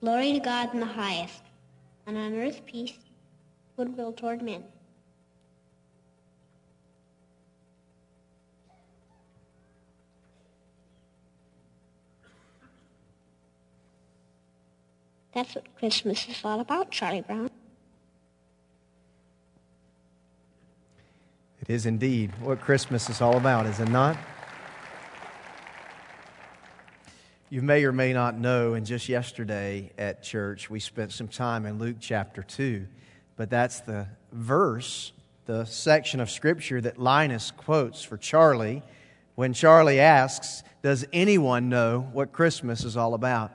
Glory to God in the highest, and on earth peace, goodwill toward men. That's what Christmas is all about, Charlie Brown. It is indeed what Christmas is all about, is it not? You may or may not know, and just yesterday at church, we spent some time in Luke chapter 2, but that's the verse, the section of Scripture that Linus quotes for Charlie when Charlie asks, does anyone know what Christmas is all about?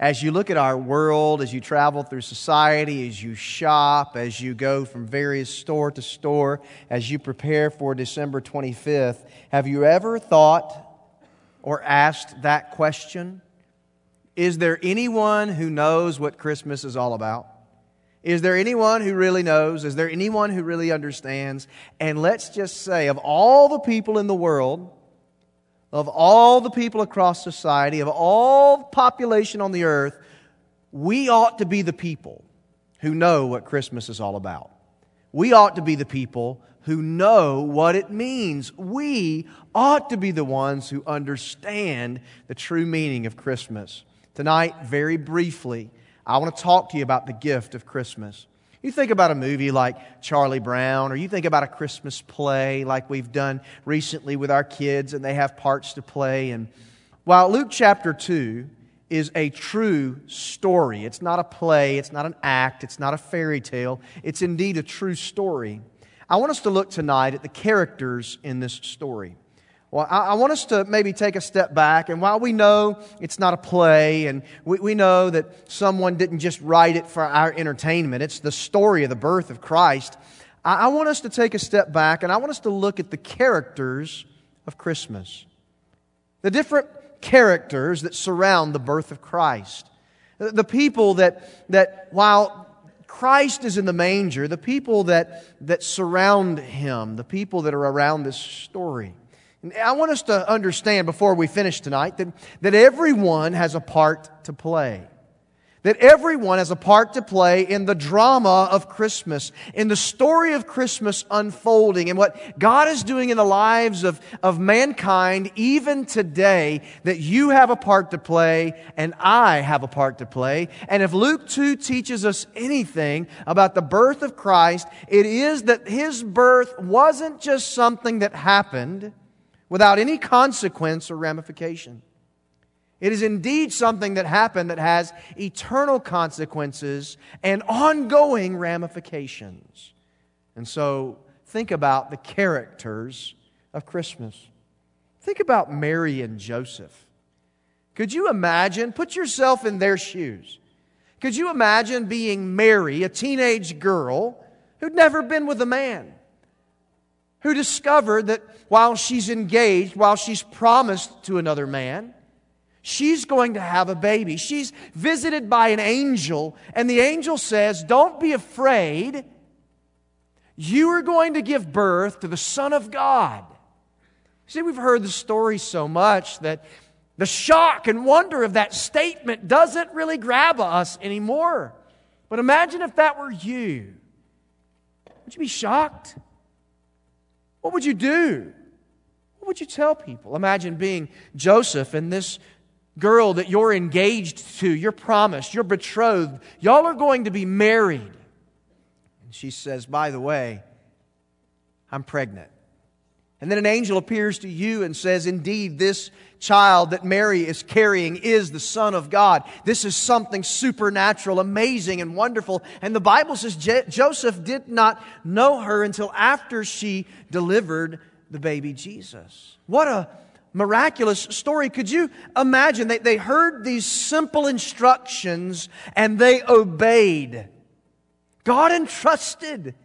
As you look at our world, as you travel through society, as you shop, as you go from various store to store, as you prepare for December 25th, have you ever thought or asked that question? Is there anyone who knows what Christmas is all about? Is there anyone who really knows? Is there anyone who really understands? And let's just say, of all the people in the world, of all the people across society, of all the population on the earth, we ought to be the people who know what Christmas is all about. We ought to be the people who know what it means. We ought to be the ones who understand the true meaning of Christmas. Tonight, very briefly, I want to talk to you about the gift of Christmas. You think about a movie like Charlie Brown, or you think about a Christmas play like we've done recently with our kids, and they have parts to play. And while Luke chapter 2 is a true story, it's not a play, it's not an act, it's not a fairy tale, it's indeed a true story. I want us to look tonight at the characters in this story. Well, I want us to maybe take a step back, and while we know it's not a play, and we know that someone didn't just write it for our entertainment, it's the story of the birth of Christ, I want us to take a step back, and I want us to look at the characters of Christmas. The different characters that surround the birth of Christ. The people that while Christ is in the manger, the people that surround Him, the people that are around this story. And I want us to understand before we finish tonight that everyone has a part to play. That everyone has a part to play in the drama of Christmas, in the story of Christmas unfolding, and what God is doing in the lives of mankind even today, that you have a part to play and I have a part to play. And if Luke 2 teaches us anything about the birth of Christ, it is that His birth wasn't just something that happened without any consequence or ramification. It is indeed something that happened that has eternal consequences and ongoing ramifications. And so, think about the characters of Christmas. Think about Mary and Joseph. Could you imagine? Put yourself in their shoes. Could you imagine being Mary, a teenage girl who'd never been with a man, who discovered that while she's engaged, while she's promised to another man, she's going to have a baby. She's visited by an angel, and the angel says, don't be afraid. You are going to give birth to the Son of God. See, we've heard the story so much that the shock and wonder of that statement doesn't really grab us anymore. But imagine if that were you. Would you be shocked? What would you do? What would you tell people? Imagine being Joseph in this girl that you're engaged to, you're promised, you're betrothed, y'all are going to be married. And she says, by the way, I'm pregnant. And then an angel appears to you and says, indeed, this child that Mary is carrying is the Son of God. This is something supernatural, amazing, and wonderful. And the Bible says Joseph did not know her until after she delivered the baby Jesus. What a miraculous story. Could you imagine? They heard these simple instructions and they obeyed. God entrusted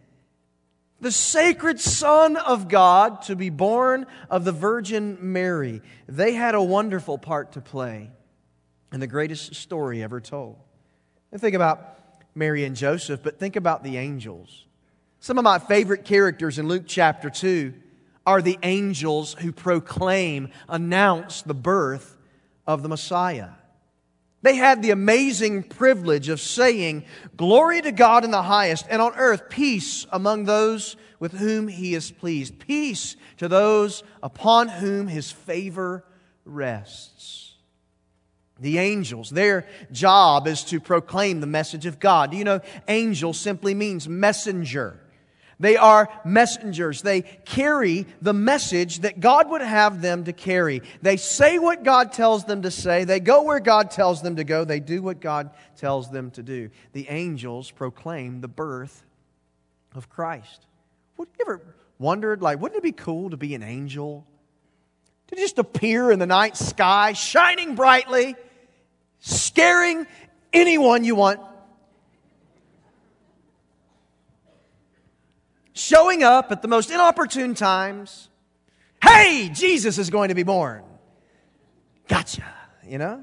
the sacred Son of God to be born of the Virgin Mary. They had a wonderful part to play in the greatest story ever told. And think about Mary and Joseph, but think about the angels. Some of my favorite characters in Luke chapter 2 are the angels who announce the birth of the Messiah. They had the amazing privilege of saying, glory to God in the highest, and on earth peace among those with whom He is pleased. Peace to those upon whom His favor rests. The angels, their job is to proclaim the message of God. Do you know angel simply means messenger? They are messengers. They carry the message that God would have them to carry. They say what God tells them to say. They go where God tells them to go. They do what God tells them to do. The angels proclaim the birth of Christ. Have you ever wondered, wouldn't it be cool to be an angel? To just appear in the night sky, shining brightly, scaring anyone you want, showing up at the most inopportune times. Hey, Jesus is going to be born. Gotcha, you know?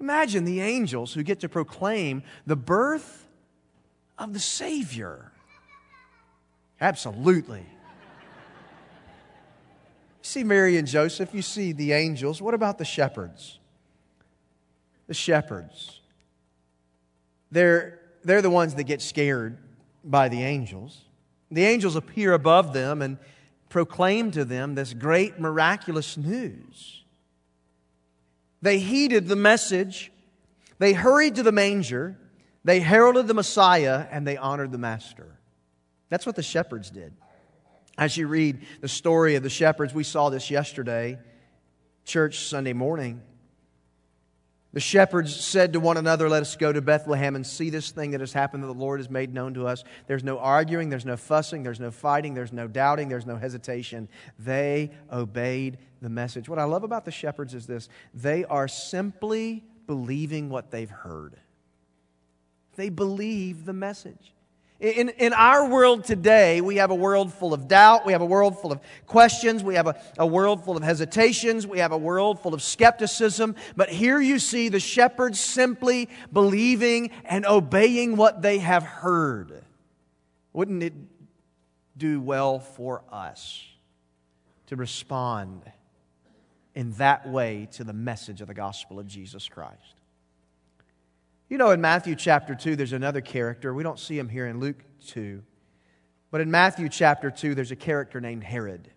Imagine the angels who get to proclaim the birth of the Savior. Absolutely. You see Mary and Joseph, you see the angels. What about the shepherds? The shepherds. They're the ones that get scared by the angels. The angels appear above them and proclaim to them this great miraculous news. They heeded the message. They hurried to the manger. They heralded the Messiah and they honored the Master. That's what the shepherds did. As you read the story of the shepherds, we saw this yesterday, church Sunday morning. The shepherds said to one another, let us go to Bethlehem and see this thing that has happened that the Lord has made known to us. There's no arguing, there's no fussing, there's no fighting, there's no doubting, there's no hesitation. They obeyed the message. What I love about the shepherds is this. They are simply believing what they've heard. They believe the message. In our world today, we have a world full of doubt. We have a world full of questions. We have a world full of hesitations. We have a world full of skepticism. But here you see the shepherds simply believing and obeying what they have heard. Wouldn't it do well for us to respond in that way to the message of the gospel of Jesus Christ? You know, in Matthew chapter 2, there's another character. We don't see him here in Luke 2. But in Matthew chapter 2, there's a character named Herod.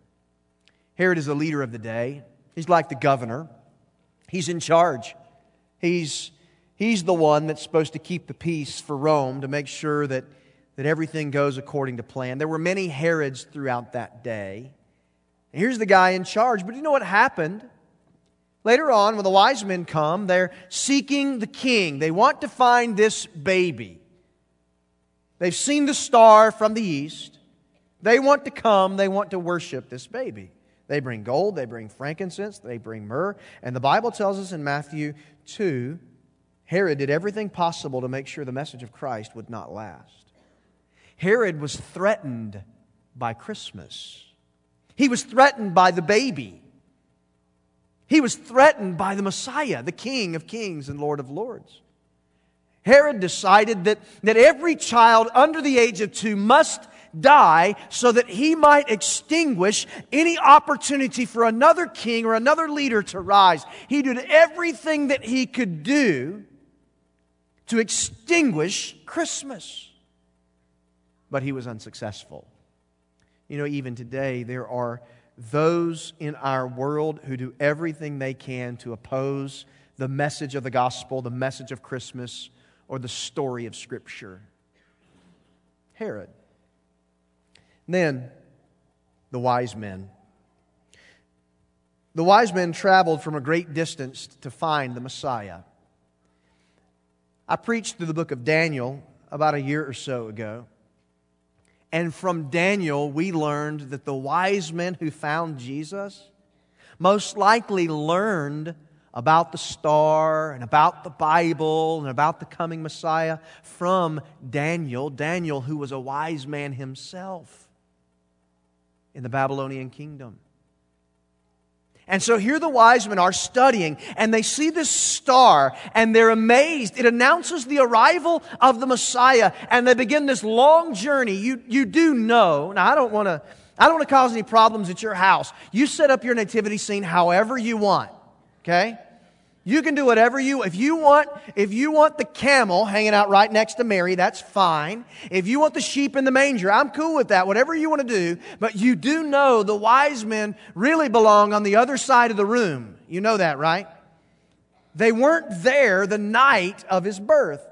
Herod is the leader of the day. He's like the governor. He's in charge. He's the one that's supposed to keep the peace for Rome, to make sure that everything goes according to plan. There were many Herods throughout that day. And here's the guy in charge. But you know what happened? Later on, when the wise men come, they're seeking the king. They want to find this baby. They've seen the star from the east. They want to come. They want to worship this baby. They bring gold. They bring frankincense. They bring myrrh. And the Bible tells us in Matthew 2, Herod did everything possible to make sure the message of Christ would not last. Herod was threatened by Christmas. He was threatened by the baby. He was threatened by the Messiah, the King of Kings and Lord of Lords. Herod decided that every child under the age of 2 must die so that he might extinguish any opportunity for another king or another leader to rise. He did everything that he could do to extinguish Christmas. But he was unsuccessful. You know, even today there are those in our world who do everything they can to oppose the message of the gospel, the message of Christmas, or the story of Scripture. Herod. And then, the wise men. The wise men traveled from a great distance to find the Messiah. I preached through the book of Daniel about a year or so ago. And from Daniel, we learned that the wise men who found Jesus most likely learned about the star and about the Bible and about the coming Messiah from Daniel. Daniel, who was a wise man himself in the Babylonian kingdom. And so here the wise men are studying, and they see this star, and they're amazed. It announces the arrival of the Messiah, and they begin this long journey. You do know, now I don't want to cause any problems at your house. You set up your nativity scene however you want, okay? You can do whatever if you want the camel hanging out right next to Mary, that's fine. If you want the sheep in the manger, I'm cool with that. Whatever you want to do, but you do know the wise men really belong on the other side of the room. You know that, right? They weren't there the night of his birth.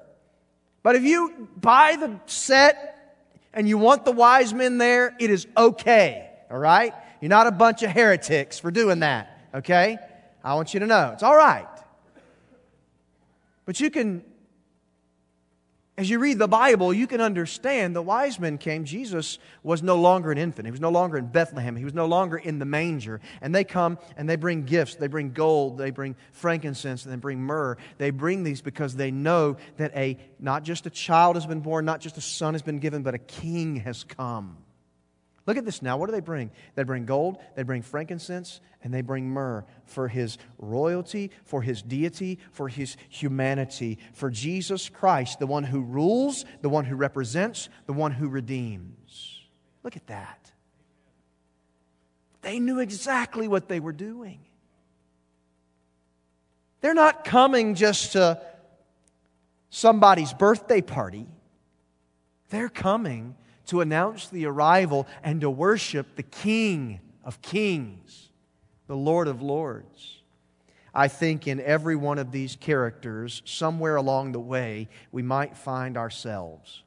But if you buy the set and you want the wise men there, it is okay, all right? You're not a bunch of heretics for doing that, okay? I want you to know, it's all right. But you can, as you read the Bible, you can understand the wise men came. Jesus was no longer an infant. He was no longer in Bethlehem. He was no longer in the manger. And they come and they bring gifts. They bring gold. They bring frankincense. And they bring myrrh. They bring these because they know that not just a child has been born, not just a son has been given, but a king has come. Look at this now. What do they bring? They bring gold, they bring frankincense, and they bring myrrh for His royalty, for His deity, for His humanity, for Jesus Christ, the one who rules, the one who represents, the one who redeems. Look at that. They knew exactly what they were doing. They're not coming just to somebody's birthday party. They're coming to announce the arrival and to worship the King of Kings, the Lord of Lords. I think in every one of these characters, somewhere along the way, we might find ourselves.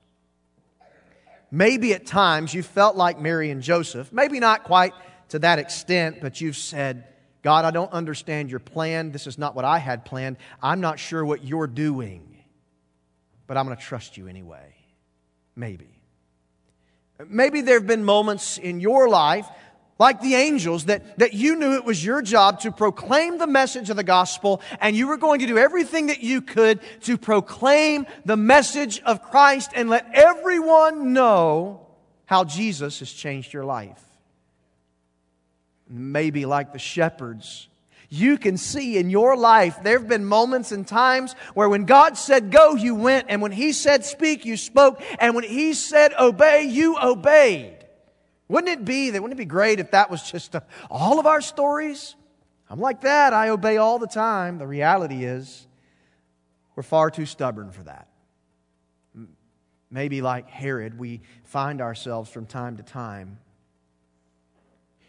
Maybe at times you felt like Mary and Joseph, maybe not quite to that extent, but you've said, God, I don't understand your plan. This is not what I had planned. I'm not sure what you're doing, but I'm going to trust you anyway. Maybe. Maybe there have been moments in your life, like the angels, that you knew it was your job to proclaim the message of the gospel, and you were going to do everything that you could to proclaim the message of Christ and let everyone know how Jesus has changed your life. Maybe like the shepherds, you can see in your life there have been moments and times where when God said go, you went. And when He said speak, you spoke. And when He said obey, you obeyed. Wouldn't it be great if that was just all of our stories? I'm like that. I obey all the time. The reality is we're far too stubborn for that. Maybe like Herod, we find ourselves from time to time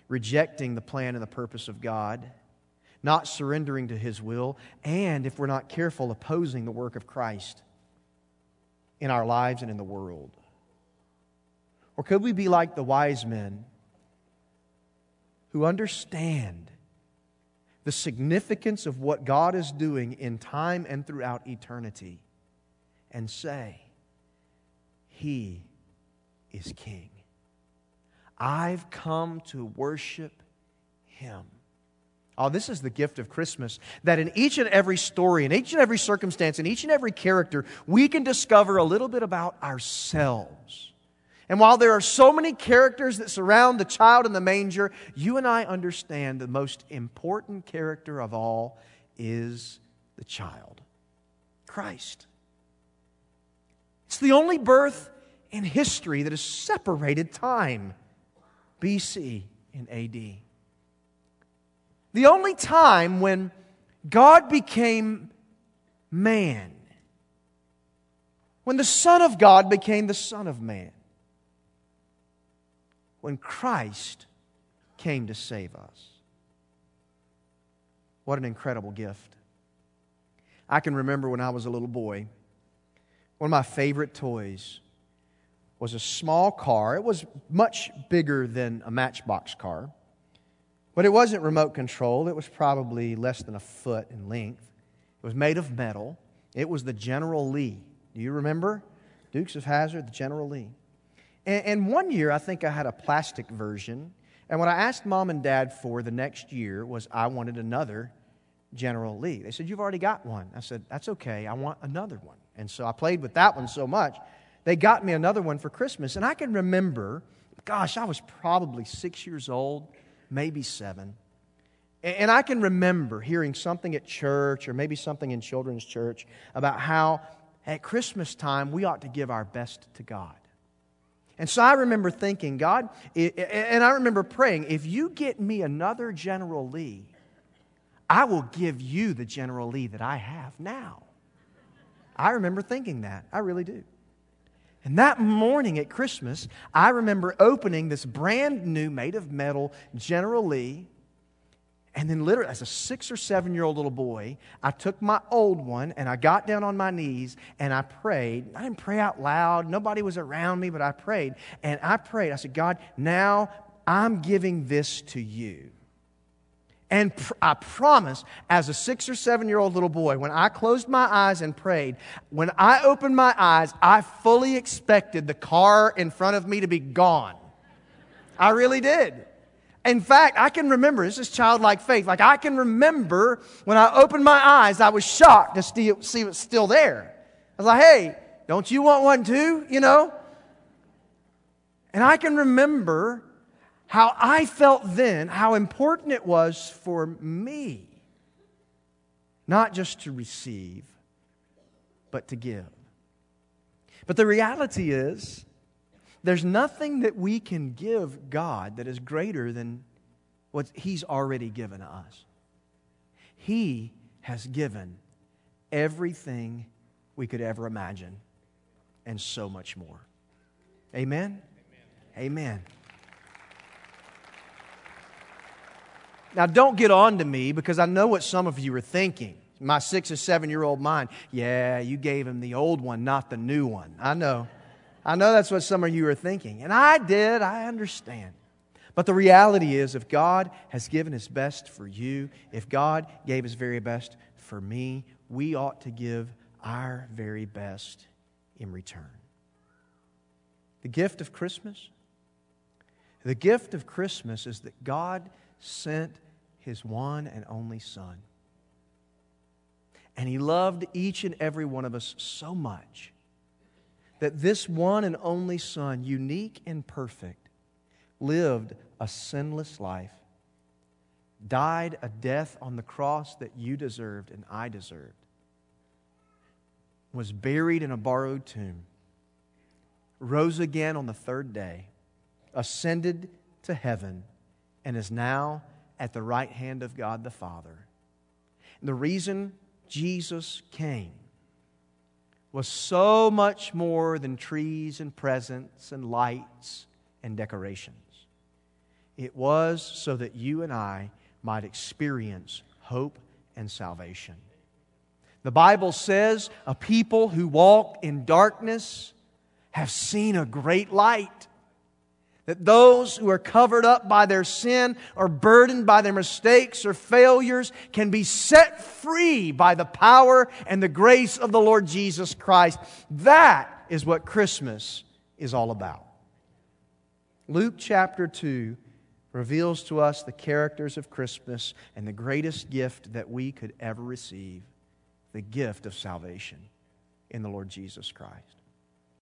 rejecting the plan and the purpose of God, not surrendering to His will, and if we're not careful, opposing the work of Christ in our lives and in the world. Or could we be like the wise men who understand the significance of what God is doing in time and throughout eternity and say, He is King. I've come to worship Him. Oh, this is the gift of Christmas, that in each and every story, in each and every circumstance, in each and every character, we can discover a little bit about ourselves. And while there are so many characters that surround the child in the manger, you and I understand the most important character of all is the child, Christ. It's the only birth in history that has separated time, B.C. and A.D., the only time when God became man, when the Son of God became the Son of Man, when Christ came to save us. What an incredible gift. I can remember when I was a little boy, one of my favorite toys was a small car. It was much bigger than a Matchbox car, but it wasn't remote controlled. It was probably less than a foot in length. It was made of metal. It was the General Lee. Do you remember? Dukes of Hazzard, the General Lee. And one year, I think I had a plastic version. And what I asked Mom and Dad for the next year was I wanted another General Lee. They said, "You've already got one." I said, "That's okay. I want another one." And so I played with that one so much, they got me another one for Christmas. And I can remember, gosh, I was probably 6 years old, maybe seven. And I can remember hearing something at church or maybe something in children's church about how at Christmas time we ought to give our best to God. And so I remember thinking, God, and I remember praying, if you get me another General Lee, I will give you the General Lee that I have now. I remember thinking that. I really do. And that morning at Christmas, I remember opening this brand new, made of metal General Lee. And then literally, as a 6 or 7 year old little boy, I took my old one and I got down on my knees and I prayed. I didn't pray out loud. Nobody was around me, but I prayed. And I prayed. I said, "God, now I'm giving this to you." And I promise, as a 6 or 7 year old little boy, when I closed my eyes and prayed, when I opened my eyes, I fully expected the car in front of me to be gone. I really did. In fact, I can remember, this is childlike faith, like I can remember when I opened my eyes, I was shocked to see it was still there. I was like, "Hey, don't you want one too?" You know? And I can remember how I felt then, how important it was for me, not just to receive, but to give. But the reality is, there's nothing that we can give God that is greater than what He's already given us. He has given everything we could ever imagine and so much more. Amen? Amen. Amen. Now, don't get on to me because I know what some of you are thinking. My 6 or 7 year old mind, "Yeah, you gave him the old one, not the new one." I know that's what some of you are thinking. And I did. I understand. But the reality is, if God has given His best for you, if God gave His very best for me, we ought to give our very best in return. The gift of Christmas is that God sent His one and only Son. And He loved each and every one of us so much that this one and only Son, unique and perfect, lived a sinless life, died a death on the cross that you deserved and I deserved, was buried in a borrowed tomb, rose again on the third day, ascended to heaven, and is now at the right hand of God the Father. And the reason Jesus came was so much more than trees and presents and lights and decorations. It was so that you and I might experience hope and salvation. The Bible says, "A people who walk in darkness have seen a great light." That those who are covered up by their sin or burdened by their mistakes or failures can be set free by the power and the grace of the Lord Jesus Christ. That is what Christmas is all about. Luke chapter 2 reveals to us the characters of Christmas and the greatest gift that we could ever receive, the gift of salvation in the Lord Jesus Christ.